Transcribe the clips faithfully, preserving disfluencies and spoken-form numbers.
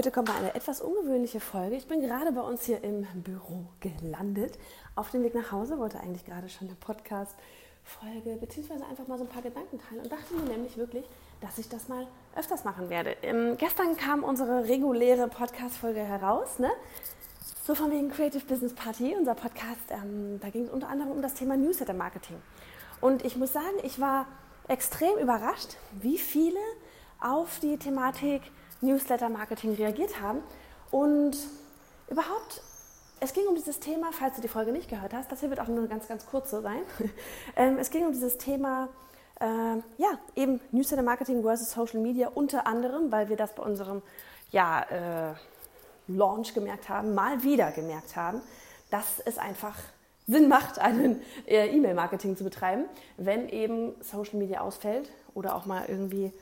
Heute kommt mal eine etwas ungewöhnliche Folge. Ich bin gerade bei uns hier im Büro gelandet. Auf dem Weg nach Hause wollte eigentlich gerade schon eine Podcast-Folge beziehungsweise einfach mal so ein paar Gedanken teilen und dachte mir nämlich wirklich, dass ich das mal öfters machen werde. Ähm, gestern kam unsere reguläre Podcast-Folge heraus, ne? So von wegen Creative Business Party, unser Podcast. Ähm, da ging es unter anderem um das Thema Newsletter-Marketing. Und ich muss sagen, ich war extrem überrascht, wie viele auf die Thematik Newsletter-Marketing reagiert haben. Und überhaupt, es ging um dieses Thema, falls du die Folge nicht gehört hast, das hier wird auch nur eine ganz, ganz kurze sein. Es ging um dieses Thema, äh, ja, eben Newsletter-Marketing versus Social Media unter anderem, weil wir das bei unserem ja, äh, Launch gemerkt haben, mal wieder gemerkt haben, dass es einfach Sinn macht, einen äh, E-Mail-Marketing zu betreiben, wenn eben Social Media ausfällt oder auch mal irgendwie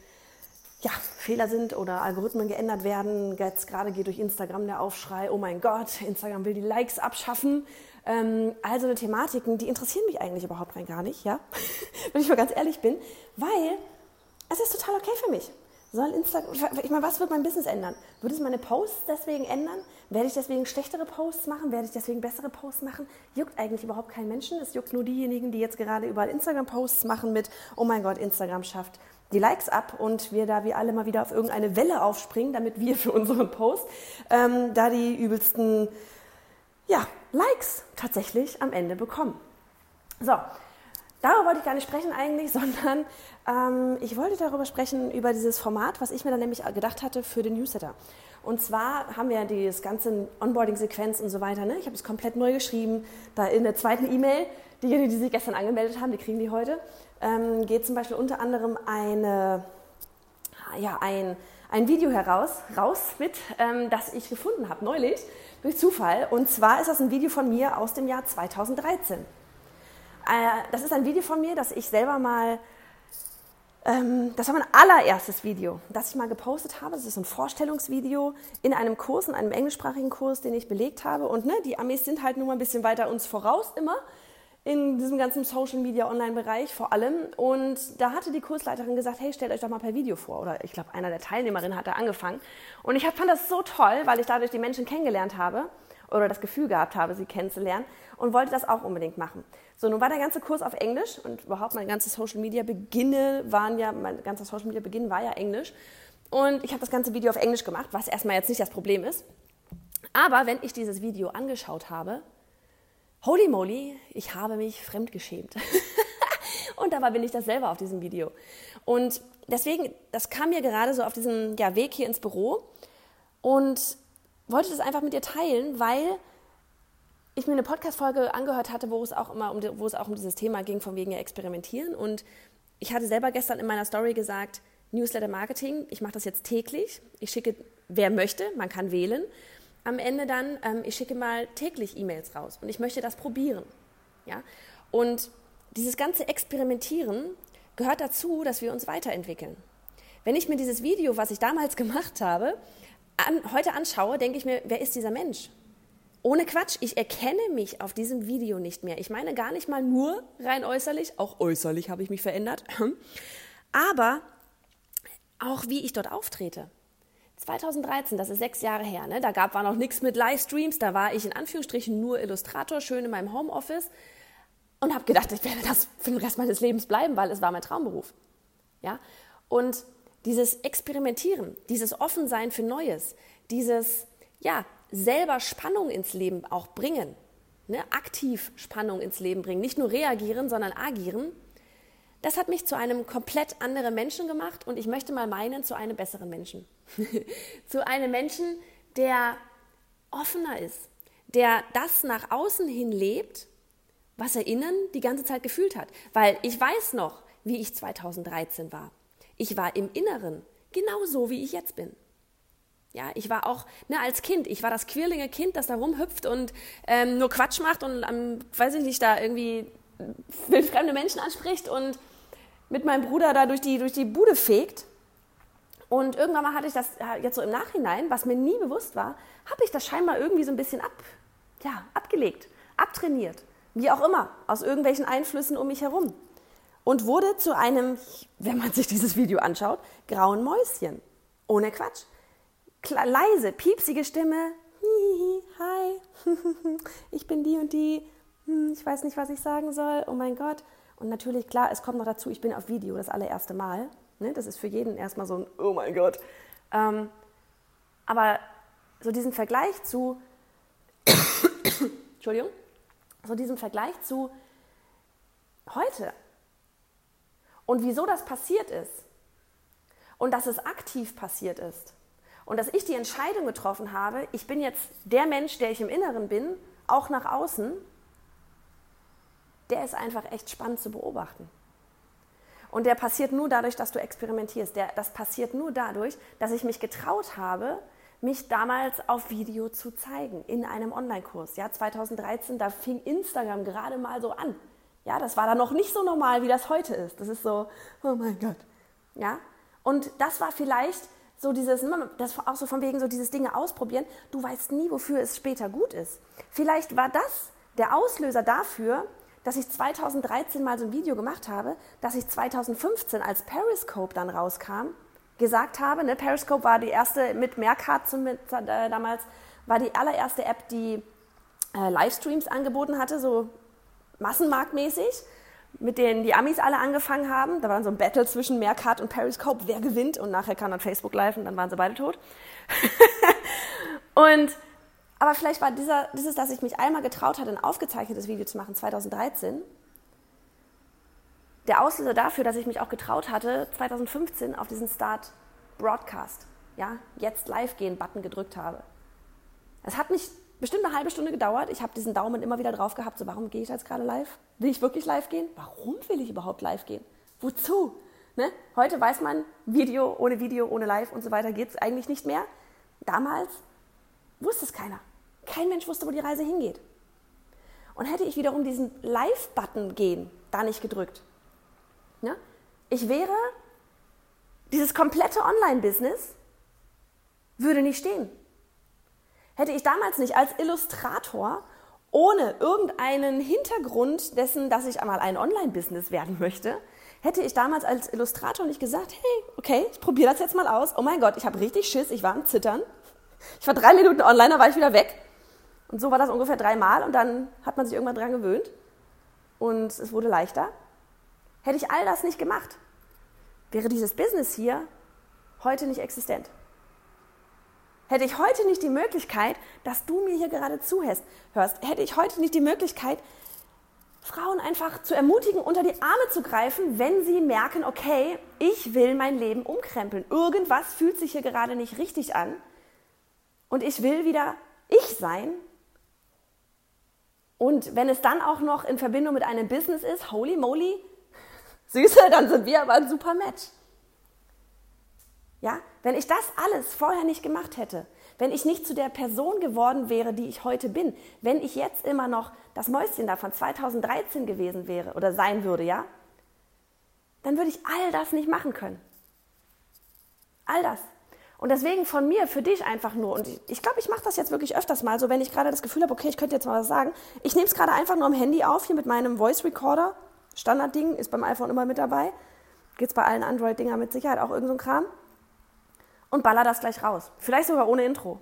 ja, Fehler sind oder Algorithmen geändert werden. Jetzt gerade geht durch Instagram der Aufschrei, oh mein Gott, Instagram will die Likes abschaffen. Ähm, also eine Thematiken, die interessieren mich eigentlich überhaupt rein gar nicht, ja, wenn ich mal ganz ehrlich bin, weil es ist total okay für mich. Soll Instagram, ich meine, was wird mein Business ändern? Würde es meine Posts deswegen ändern? Werde ich deswegen schlechtere Posts machen? Werde ich deswegen bessere Posts machen? Juckt eigentlich überhaupt keinen Menschen. Es juckt nur diejenigen, die jetzt gerade überall Instagram-Posts machen mit, oh mein Gott, Instagram schafft die Likes ab und wir da wie alle mal wieder auf irgendeine Welle aufspringen, damit wir für unseren Post ähm, da die übelsten ja, Likes tatsächlich am Ende bekommen. So, darüber wollte ich gar nicht sprechen eigentlich, sondern ähm, ich wollte darüber sprechen, über dieses Format, was ich mir dann nämlich gedacht hatte für den Newsletter. Und zwar haben wir die ganze Onboarding-Sequenz und so weiter, ne? Ich habe es komplett neu geschrieben, da in der zweiten E-Mail, diejenigen, die sich gestern angemeldet haben, die kriegen die heute, ähm, geht zum Beispiel unter anderem eine, ja, ein, ein Video heraus, raus mit, ähm, das ich gefunden habe neulich durch Zufall. Und zwar ist das ein Video von mir aus dem Jahr zweitausenddreizehn. Äh, das ist ein Video von mir, das ich selber mal, ähm, das war mein allererstes Video, das ich mal gepostet habe. Das ist ein Vorstellungsvideo in einem Kurs, in einem englischsprachigen Kurs, den ich belegt habe. Und ne, die Amis sind halt nun mal ein bisschen weiter uns voraus immer. In diesem ganzen Social-Media-Online-Bereich vor allem. Und da hatte die Kursleiterin gesagt, hey, stellt euch doch mal per Video vor. Oder ich glaube, einer der Teilnehmerinnen hat da angefangen. Und ich fand das so toll, weil ich dadurch die Menschen kennengelernt habe oder das Gefühl gehabt habe, sie kennenzulernen und wollte das auch unbedingt machen. So, nun war der ganze Kurs auf Englisch und überhaupt mein ganzes Social-Media-Beginn waren ja, mein ganzer Social-Media-Beginn war ja Englisch. Und ich habe das ganze Video auf Englisch gemacht, was erstmal jetzt nicht das Problem ist. Aber wenn ich dieses Video angeschaut habe, holy moly, ich habe mich fremdgeschämt. Und dabei bin ich das selber auf diesem Video. Und deswegen, das kam mir gerade so auf diesem ja, Weg hier ins Büro und wollte das einfach mit dir teilen, weil ich mir eine Podcast-Folge angehört hatte, wo es auch immer um, wo es auch um dieses Thema ging, von wegen ja experimentieren. Und ich hatte selber gestern in meiner Story gesagt, Newsletter-Marketing, ich mache das jetzt täglich. Ich schicke, wer möchte, man kann wählen. Am Ende dann, ähm, ich schicke mal täglich E-Mails raus und ich möchte das probieren. Ja? Und dieses ganze Experimentieren gehört dazu, dass wir uns weiterentwickeln. Wenn ich mir dieses Video, was ich damals gemacht habe, an, heute anschaue, denke ich mir, wer ist dieser Mensch? Ohne Quatsch, ich erkenne mich auf diesem Video nicht mehr. Ich meine gar nicht mal nur rein äußerlich, auch äußerlich habe ich mich verändert, aber auch wie ich dort auftrete. zweitausenddreizehn, das ist sechs Jahre her, ne? Da gab, war noch nichts mit Livestreams, da war ich in Anführungsstrichen nur Illustrator, schön in meinem Homeoffice und habe gedacht, ich werde das für den Rest meines Lebens bleiben, weil es war mein Traumberuf. Ja? Und dieses Experimentieren, dieses Offensein für Neues, dieses ja, selber Spannung ins Leben auch bringen, ne? Aktiv Spannung ins Leben bringen, nicht nur reagieren, sondern agieren, das hat mich zu einem komplett anderen Menschen gemacht und ich möchte mal meinen, zu einem besseren Menschen. Zu einem Menschen, der offener ist, der das nach außen hin lebt, was er innen die ganze Zeit gefühlt hat. Weil ich weiß noch, wie ich zweitausenddreizehn war. Ich war im Inneren genauso, wie ich jetzt bin. Ja, ich war auch, ne, als Kind, ich war das quirlige Kind, das da rumhüpft und ähm, nur Quatsch macht und, ähm, weiß ich nicht, da irgendwie wildfremde Menschen anspricht und mit meinem Bruder da durch die, durch die Bude fegt. Und irgendwann mal hatte ich das, jetzt so im Nachhinein, was mir nie bewusst war, habe ich das scheinbar irgendwie so ein bisschen ab, ja, abgelegt, abtrainiert, wie auch immer, aus irgendwelchen Einflüssen um mich herum. Und wurde zu einem, wenn man sich dieses Video anschaut, grauen Mäuschen. Ohne Quatsch. leise, piepsige Stimme. Hi, ich bin die und die. Ich weiß nicht, was ich sagen soll. Oh mein Gott. Und natürlich, klar, es kommt noch dazu, ich bin auf Video, das allererste Mal. Das ist für jeden erstmal so ein Oh mein Gott. Aber so diesen Vergleich zu, Entschuldigung, so diesen Vergleich zu heute und wieso das passiert ist und dass es aktiv passiert ist und dass ich die Entscheidung getroffen habe, ich bin jetzt der Mensch, der ich im Inneren bin, auch nach außen, der ist einfach echt spannend zu beobachten. Und der passiert nur dadurch, dass du experimentierst. Der, das passiert nur dadurch, dass ich mich getraut habe, mich damals auf Video zu zeigen in einem Online-Kurs. Ja, zwanzig dreizehn, da fing Instagram gerade mal so an. Ja, das war da noch nicht so normal, wie das heute ist. Das ist so, oh mein Gott. Ja, und das war vielleicht so dieses, das auch so von wegen so dieses Dinge ausprobieren. Du weißt nie, wofür es später gut ist. Vielleicht war das der Auslöser dafür, dass ich zwanzig dreizehn mal so ein Video gemacht habe, dass ich zwanzig fünfzehn, als Periscope dann rauskam, gesagt habe, ne, Periscope war die erste, mit Meerkat äh, damals, war die allererste App, die äh, Livestreams angeboten hatte, so massenmarktmäßig, mit denen die Amis alle angefangen haben. Da war dann so ein Battle zwischen Meerkat und Periscope, wer gewinnt, und nachher kam dann Facebook Live und dann waren sie beide tot. und Aber vielleicht war dieser, dieses, dass ich mich einmal getraut hatte, ein aufgezeichnetes Video zu machen, zwanzig dreizehn, der Auslöser dafür, dass ich mich auch getraut hatte, zwanzig fünfzehn auf diesen Start Broadcast, ja, jetzt live gehen Button gedrückt habe. Es hat mich bestimmt eine halbe Stunde gedauert. Ich habe diesen Daumen immer wieder drauf gehabt, so warum gehe ich jetzt gerade live? Will ich wirklich live gehen? Warum will ich überhaupt live gehen? Wozu? Ne? Heute weiß man, Video ohne Video, ohne Live und so weiter geht es eigentlich nicht mehr. Damals wusste es keiner. Kein Mensch wusste, wo die Reise hingeht. Und hätte ich wiederum diesen Live-Button gehen da nicht gedrückt, ne? Ich wäre, dieses komplette Online-Business würde nicht stehen. Hätte ich damals nicht als Illustrator ohne irgendeinen Hintergrund dessen, dass ich einmal ein Online-Business werden möchte, hätte ich damals als Illustrator nicht gesagt, hey, okay, ich probiere das jetzt mal aus. Oh mein Gott, ich habe richtig Schiss, ich war am Zittern. Ich war drei Minuten online, da war ich wieder weg. Und so war das ungefähr dreimal und dann hat man sich irgendwann dran gewöhnt und es wurde leichter. Hätte ich all das nicht gemacht, wäre dieses Business hier heute nicht existent. Hätte ich heute nicht die Möglichkeit, dass du mir hier gerade zuhörst, hätte ich heute nicht die Möglichkeit, Frauen einfach zu ermutigen, unter die Arme zu greifen, wenn sie merken, okay, ich will mein Leben umkrempeln. Irgendwas fühlt sich hier gerade nicht richtig an. Und ich will wieder ich sein. Und wenn es dann auch noch in Verbindung mit einem Business ist, holy moly, Süße, dann sind wir aber ein super Match. Ja, wenn ich das alles vorher nicht gemacht hätte, wenn ich nicht zu der Person geworden wäre, die ich heute bin, wenn ich jetzt immer noch das Mäuschen da von zwanzig dreizehn gewesen wäre oder sein würde, ja, dann würde ich all das nicht machen können. All das. Und deswegen von mir, für dich einfach nur, und ich glaube, ich mache das jetzt wirklich öfters mal, so wenn ich gerade das Gefühl habe, okay, ich könnte jetzt mal was sagen, ich nehme es gerade einfach nur am Handy auf, hier mit meinem Voice Recorder, Standardding, ist beim iPhone immer mit dabei, gibt es bei allen Android-Dingern mit Sicherheit auch irgend so ein Kram, und baller das gleich raus, vielleicht sogar ohne Intro,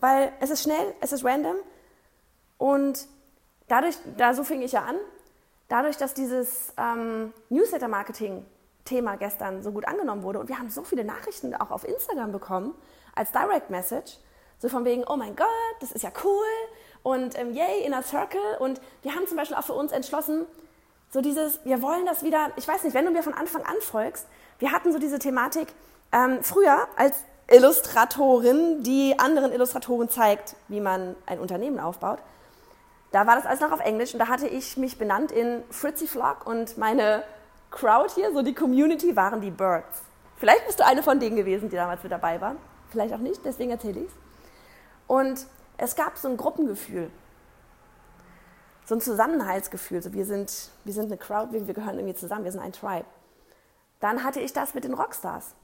weil es ist schnell, es ist random und dadurch, da so fing ich ja an, dadurch, dass dieses ähm, Newsletter-Marketing Thema gestern so gut angenommen wurde und wir haben so viele Nachrichten auch auf Instagram bekommen als Direct Message, so von wegen, oh mein Gott, das ist ja cool und ähm, yay, Inner Circle, und wir haben zum Beispiel auch für uns entschlossen, so dieses, wir wollen das wieder, ich weiß nicht, wenn du mir von Anfang an folgst, wir hatten so diese Thematik, ähm, früher als Illustratorin, die anderen Illustratoren zeigt, wie man ein Unternehmen aufbaut, da war das alles noch auf Englisch und da hatte ich mich benannt in Fritzi Vlog und meine Crowd hier, so die Community, waren die Birds. Vielleicht bist du eine von denen gewesen, die damals mit dabei waren. Vielleicht auch nicht, deswegen erzähle ich es. Und es gab so ein Gruppengefühl, so ein Zusammenhaltsgefühl. So wir sind, wir sind eine Crowd, wir, wir gehören irgendwie zusammen, wir sind ein Tribe. Dann hatte ich das mit den Rockstars.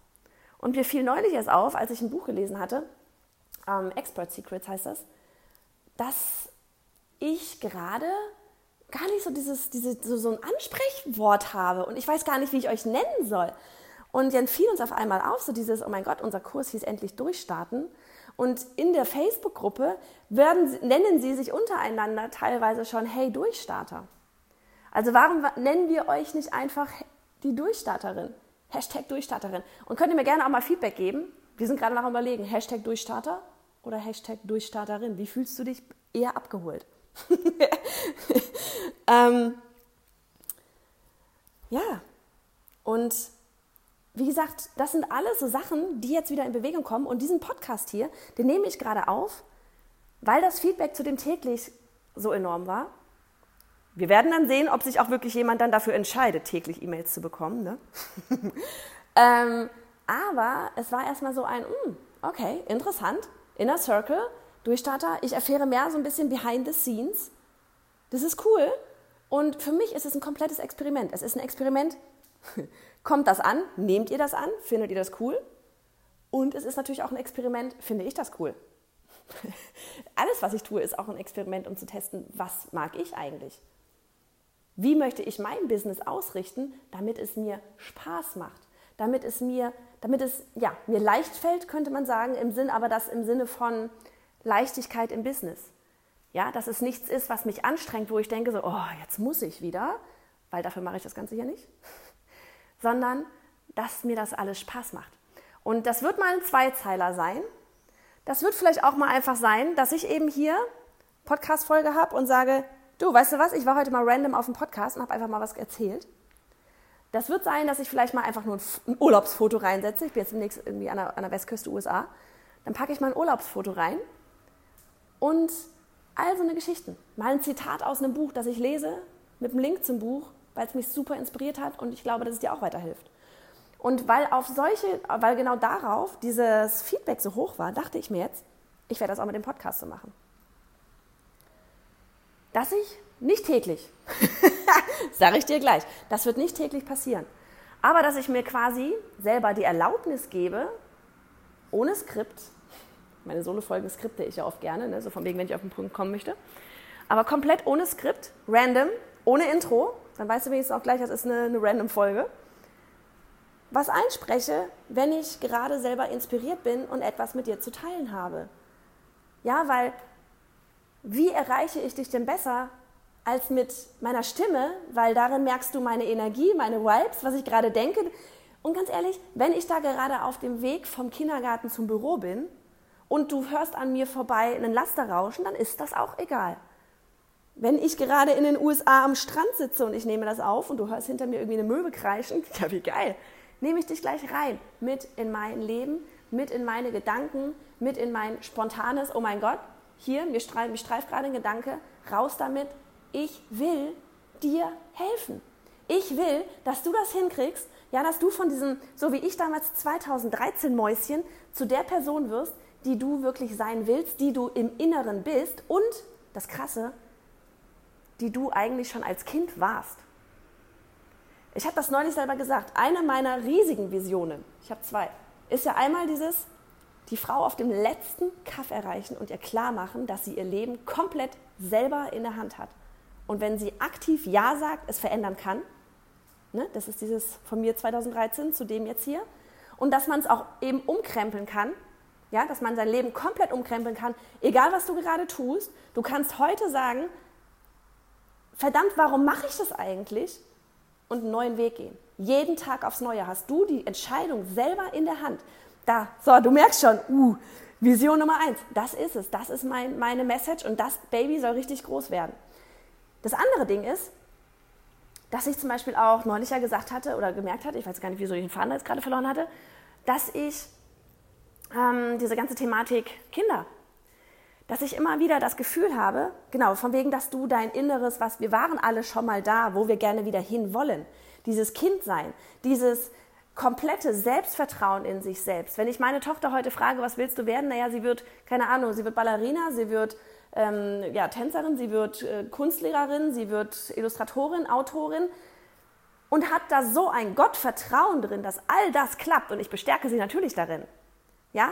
Und mir fiel neulich erst auf, als ich ein Buch gelesen hatte, ähm, Expert Secrets heißt das, dass ich gerade gar nicht so dieses, diese, so, so ein Ansprechwort habe und ich weiß gar nicht, wie ich euch nennen soll. Und dann fiel uns auf einmal auf, so dieses, oh mein Gott, unser Kurs hieß Endlich Durchstarten. Und in der Facebook-Gruppe werden, nennen sie sich untereinander teilweise schon, hey, Durchstarter. Also warum nennen wir euch nicht einfach die Durchstarterin? Hashtag Durchstarterin. Und könnt ihr mir gerne auch mal Feedback geben. Wir sind gerade noch am Überlegen, Hashtag Durchstarter oder Hashtag Durchstarterin. Wie fühlst du dich eher abgeholt? ähm, ja, und wie gesagt, das sind alles so Sachen, die jetzt wieder in Bewegung kommen. Und diesen Podcast hier, den nehme ich gerade auf, weil das Feedback zu dem täglich so enorm war. Wir werden dann sehen, ob sich auch wirklich jemand dann dafür entscheidet, täglich E-Mails zu bekommen. Ne? ähm, aber es war erstmal so ein, mm, okay, interessant, Inner Circle, Durchstarter. Ich erfähre mehr so ein bisschen behind the scenes. Das ist cool. Und für mich ist es ein komplettes Experiment. Es ist ein Experiment. Kommt das an? Nehmt ihr das an? Findet ihr das cool? Und es ist natürlich auch ein Experiment, finde ich das cool? Alles, was ich tue, ist auch ein Experiment, um zu testen, was mag ich eigentlich? Wie möchte ich mein Business ausrichten, damit es mir Spaß macht? Damit es mir, damit es ja, mir leicht fällt, könnte man sagen, im Sinn, aber das im Sinne von Leichtigkeit im Business. Ja, dass es nichts ist, was mich anstrengt, wo ich denke, so, oh, jetzt muss ich wieder, weil dafür mache ich das Ganze hier nicht. Sondern, dass mir das alles Spaß macht. Und das wird mal ein Zweizeiler sein. Das wird vielleicht auch mal einfach sein, dass ich eben hier Podcast-Folge habe und sage, du, weißt du was, ich war heute mal random auf dem Podcast und habe einfach mal was erzählt. Das wird sein, dass ich vielleicht mal einfach nur ein Urlaubsfoto reinsetze. Ich bin jetzt demnächst irgendwie an der, an der Westküste U S A. Dann packe ich mal ein Urlaubsfoto rein und all so eine Geschichten. Mal ein Zitat aus einem Buch, das ich lese, mit einem Link zum Buch, weil es mich super inspiriert hat und ich glaube, dass es dir auch weiterhilft. Und weil auf solche, weil genau darauf dieses Feedback so hoch war, dachte ich mir jetzt, ich werde das auch mit dem Podcast so machen. Dass ich nicht täglich, sage ich dir gleich, das wird nicht täglich passieren, aber dass ich mir quasi selber die Erlaubnis gebe, ohne Skript, meine Solo-Folgen skripte ich ja oft gerne, ne? So von wegen, wenn ich auf den Punkt kommen möchte, aber komplett ohne Skript, random, ohne Intro, dann weißt du wenigstens auch gleich, das ist eine, eine Random-Folge, was einspreche, wenn ich gerade selber inspiriert bin und etwas mit dir zu teilen habe. Ja, weil wie erreiche ich dich denn besser als mit meiner Stimme, weil darin merkst du meine Energie, meine Vibes, was ich gerade denke. Und ganz ehrlich, wenn ich da gerade auf dem Weg vom Kindergarten zum Büro bin und du hörst an mir vorbei einen Laster rauschen, dann ist das auch egal. Wenn ich gerade in den U S A am Strand sitze und ich nehme das auf und du hörst hinter mir irgendwie eine Möwe kreischen, ja, wie geil, nehme ich dich gleich rein, mit in mein Leben, mit in meine Gedanken, mit in mein spontanes, oh mein Gott, hier, mir streift, mir streift gerade ein Gedanke, raus damit, ich will dir helfen. Ich will, dass du das hinkriegst, ja, dass du von diesem, so wie ich damals zweitausenddreizehn Mäuschen, zu der Person wirst, die du wirklich sein willst, die du im Inneren bist und, das Krasse, die du eigentlich schon als Kind warst. Ich habe das neulich selber gesagt. Eine meiner riesigen Visionen, ich habe zwei, ist ja einmal dieses, die Frau auf dem letzten Kaff erreichen und ihr klar machen, dass sie ihr Leben komplett selber in der Hand hat. Und wenn sie aktiv Ja sagt, es verändern kann. Ne? Das ist dieses von mir zweitausenddreizehn zu dem jetzt hier. Und dass man es auch eben umkrempeln kann. Ja? Dass man sein Leben komplett umkrempeln kann. Egal, was du gerade tust, du kannst heute sagen, verdammt, warum mache ich das eigentlich? Und einen neuen Weg gehen. Jeden Tag aufs Neue hast du die Entscheidung selber in der Hand. Da, so, du merkst schon, uh, Vision Nummer eins, das ist es, das ist mein, meine Message und das Baby soll richtig groß werden. Das andere Ding ist, dass ich zum Beispiel auch neulich ja gesagt hatte oder gemerkt hatte, ich weiß gar nicht, wieso ich den Faden jetzt gerade verloren hatte, dass ich ähm, diese ganze Thematik Kinder, dass ich immer wieder das Gefühl habe, genau, von wegen, dass du dein Inneres, was wir waren alle schon mal da, wo wir gerne wieder hin wollen, dieses Kindsein, dieses komplette Selbstvertrauen in sich selbst. Wenn ich meine Tochter heute frage, was willst du werden? Naja, sie wird, keine Ahnung, sie wird Ballerina, sie wird ähm, ja, Tänzerin, sie wird äh, Kunstlehrerin, sie wird Illustratorin, Autorin und hat da so ein Gottvertrauen drin, dass all das klappt und ich bestärke sie natürlich darin, ja?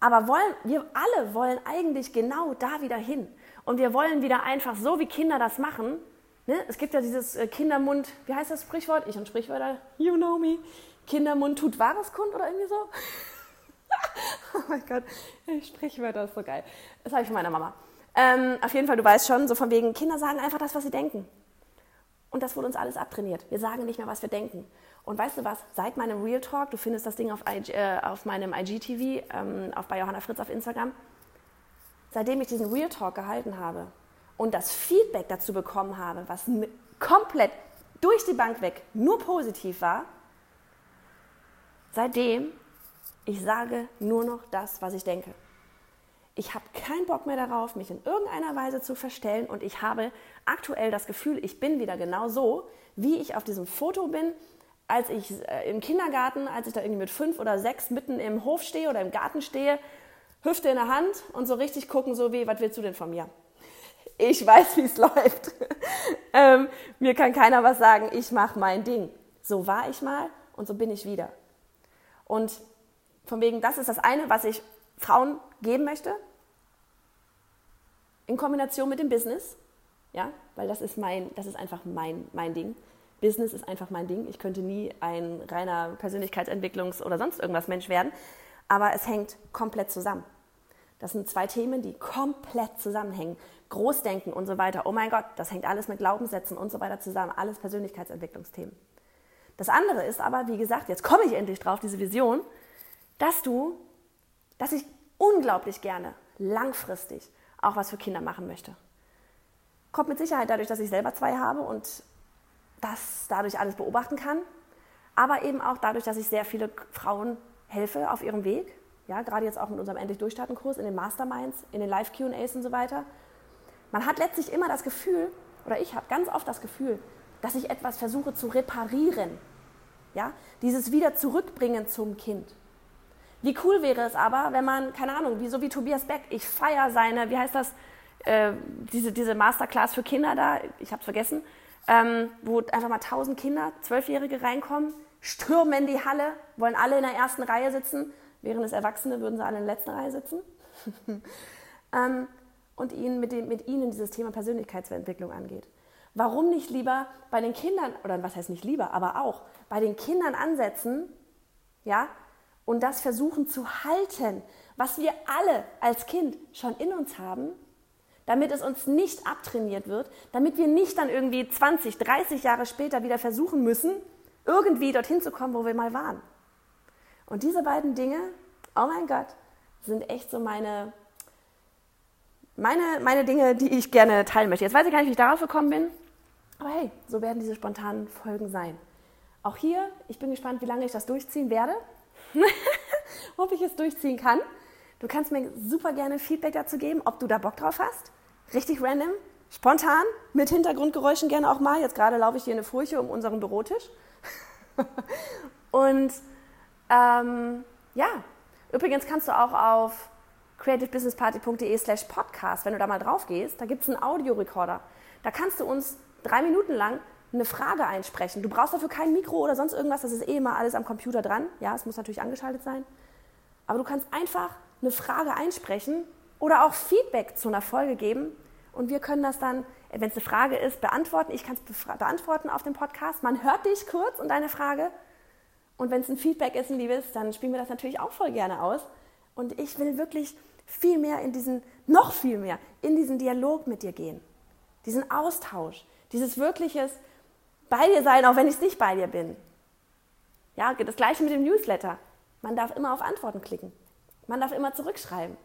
Aber wollen, wir alle wollen eigentlich genau da wieder hin. Und wir wollen wieder einfach so, wie Kinder das machen, Ne? Es gibt ja dieses Kindermund, wie heißt das Sprichwort? Ich und Sprichwörter, you know me. Kindermund tut wahres kund oder irgendwie so. Oh mein Gott, Sprichwörter ist so geil. Das habe ich von meiner Mama. Ähm, auf jeden Fall, du weißt schon, so von wegen, Kinder sagen einfach das, was sie denken. Und das wurde uns alles abtrainiert. Wir sagen nicht mehr, was wir denken. Und weißt du was, seit meinem Real Talk, du findest das Ding auf, I G, äh, auf meinem I G T V, ähm, auf, bei Johanna Fritz auf Instagram, seitdem ich diesen Real Talk gehalten habe und das Feedback dazu bekommen habe, was mit, komplett durch die Bank weg nur positiv war, seitdem, ich sage nur noch das, was ich denke. Ich habe keinen Bock mehr darauf, mich in irgendeiner Weise zu verstellen, und ich habe aktuell das Gefühl, ich bin wieder genau so, wie ich auf diesem Foto bin, als ich äh, im Kindergarten, als ich da irgendwie mit fünf oder sechs mitten im Hof stehe oder im Garten stehe, Hüfte in der Hand und so richtig gucken, so wie, was willst du denn von mir? Ich weiß, wie es läuft. ähm, mir kann keiner was sagen, ich mache mein Ding. So war ich mal und so bin ich wieder. Und von wegen, das ist das eine, was ich Frauen geben möchte, in Kombination mit dem Business, ja, weil das ist mein, das ist einfach mein, mein Ding. Business ist einfach mein Ding. Ich könnte nie ein reiner Persönlichkeitsentwicklungs- oder sonst irgendwas Mensch werden, aber es hängt komplett zusammen. Das sind zwei Themen, die komplett zusammenhängen. Großdenken und so weiter, oh mein Gott, das hängt alles mit Glaubenssätzen und so weiter zusammen, alles Persönlichkeitsentwicklungsthemen. Das andere ist aber, wie gesagt, jetzt komme ich endlich drauf, diese Vision, dass du, dass ich unglaublich gerne langfristig auch was für Kinder machen möchte. Kommt mit Sicherheit dadurch, dass ich selber zwei habe und das dadurch alles beobachten kann, aber eben auch dadurch, dass ich sehr viele Frauen helfe auf ihrem Weg, ja, gerade jetzt auch mit unserem Endlich Durchstarten-Kurs, in den Masterminds, in den Live-Q and A's und so weiter. Man hat letztlich immer das Gefühl, oder ich habe ganz oft das Gefühl, dass ich etwas versuche zu reparieren, ja, dieses wieder zurückbringen zum Kind. Wie cool wäre es aber, wenn man, keine Ahnung, wie, so wie Tobias Beck, ich feiere seine, wie heißt das, äh, diese, diese Masterclass für Kinder da, ich habe es vergessen, ähm, wo einfach mal tausend Kinder, Zwölfjährige reinkommen, stürmen die Halle, wollen alle in der ersten Reihe sitzen, während es Erwachsene würden sie alle in der letzten Reihe sitzen ähm, und ihnen, mit, dem, mit ihnen dieses Thema Persönlichkeitsentwicklung angeht. Warum nicht lieber bei den Kindern, oder was heißt nicht lieber, aber auch bei den Kindern ansetzen, ja, und das versuchen zu halten, was wir alle als Kind schon in uns haben, damit es uns nicht abtrainiert wird, damit wir nicht dann irgendwie zwanzig, dreißig Jahre später wieder versuchen müssen, irgendwie dorthin zu kommen, wo wir mal waren. Und diese beiden Dinge, oh mein Gott, sind echt so meine, meine, meine Dinge, die ich gerne teilen möchte. Jetzt weiß ich gar nicht, wie ich darauf gekommen bin, aber hey, so werden diese spontanen Folgen sein. Auch hier, ich bin gespannt, wie lange ich das durchziehen werde. Ob ich es durchziehen kann. Du kannst mir super gerne Feedback dazu geben, ob du da Bock drauf hast. Richtig random, spontan, mit Hintergrundgeräuschen gerne auch mal. Jetzt gerade laufe ich hier eine Furche um unseren Bürotisch. Und ähm, ja, übrigens kannst du auch auf creativebusinessparty punkt de slash podcast, wenn du da mal drauf gehst, da gibt es einen Audiorekorder. Da kannst du uns drei Minuten lang eine Frage einsprechen. Du brauchst dafür kein Mikro oder sonst irgendwas, das ist eh immer alles am Computer dran. Ja, es muss natürlich angeschaltet sein. Aber du kannst einfach eine Frage einsprechen oder auch Feedback zu einer Folge geben und wir können das dann, wenn es eine Frage ist, beantworten. Ich kann es beantworten auf dem Podcast. Man hört dich kurz und deine Frage. Und wenn es ein Feedback ist, ein Liebes, dann spielen wir das natürlich auch voll gerne aus. Und ich will wirklich viel mehr in diesen, noch viel mehr, in diesen Dialog mit dir gehen. Diesen Austausch, dieses wirkliches bei dir sein, auch wenn ich nicht bei dir bin. Ja, das Gleiche mit dem Newsletter. Man darf immer auf Antworten klicken. Man darf immer zurückschreiben.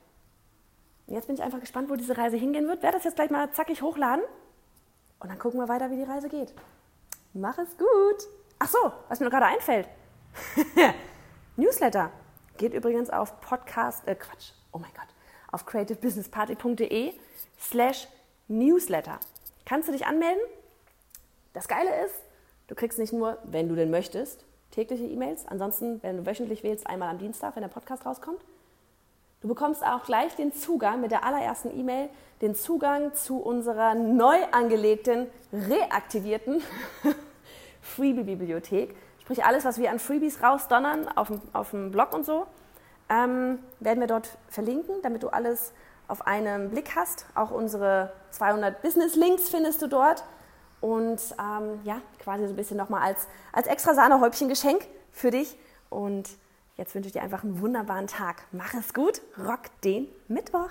Und jetzt bin ich einfach gespannt, wo diese Reise hingehen wird. Werde das jetzt gleich mal zackig hochladen und dann gucken wir weiter, wie die Reise geht. Mach es gut. Ach so, was mir gerade einfällt. Newsletter geht übrigens auf Podcast, äh Quatsch, oh mein Gott, auf creativebusinessparty punkt de slash newsletter. Kannst du dich anmelden? Das Geile ist, du kriegst nicht nur, wenn du denn möchtest, tägliche E-Mails. Ansonsten, wenn du wöchentlich wählst, einmal am Dienstag, wenn der Podcast rauskommt. Du bekommst auch gleich den Zugang mit der allerersten E-Mail, den Zugang zu unserer neu angelegten, reaktivierten Freebie-Bibliothek. Sprich, alles, was wir an Freebies rausdonnern auf dem, auf dem Blog und so, ähm, werden wir dort verlinken, damit du alles auf einen Blick hast. Auch unsere zweihundert Business-Links findest du dort. und ähm, ja, quasi so ein bisschen nochmal als, als extra Sahnehäubchen-Geschenk für dich. Und jetzt wünsche ich dir einfach einen wunderbaren Tag. Mach es gut, rock den Mittwoch!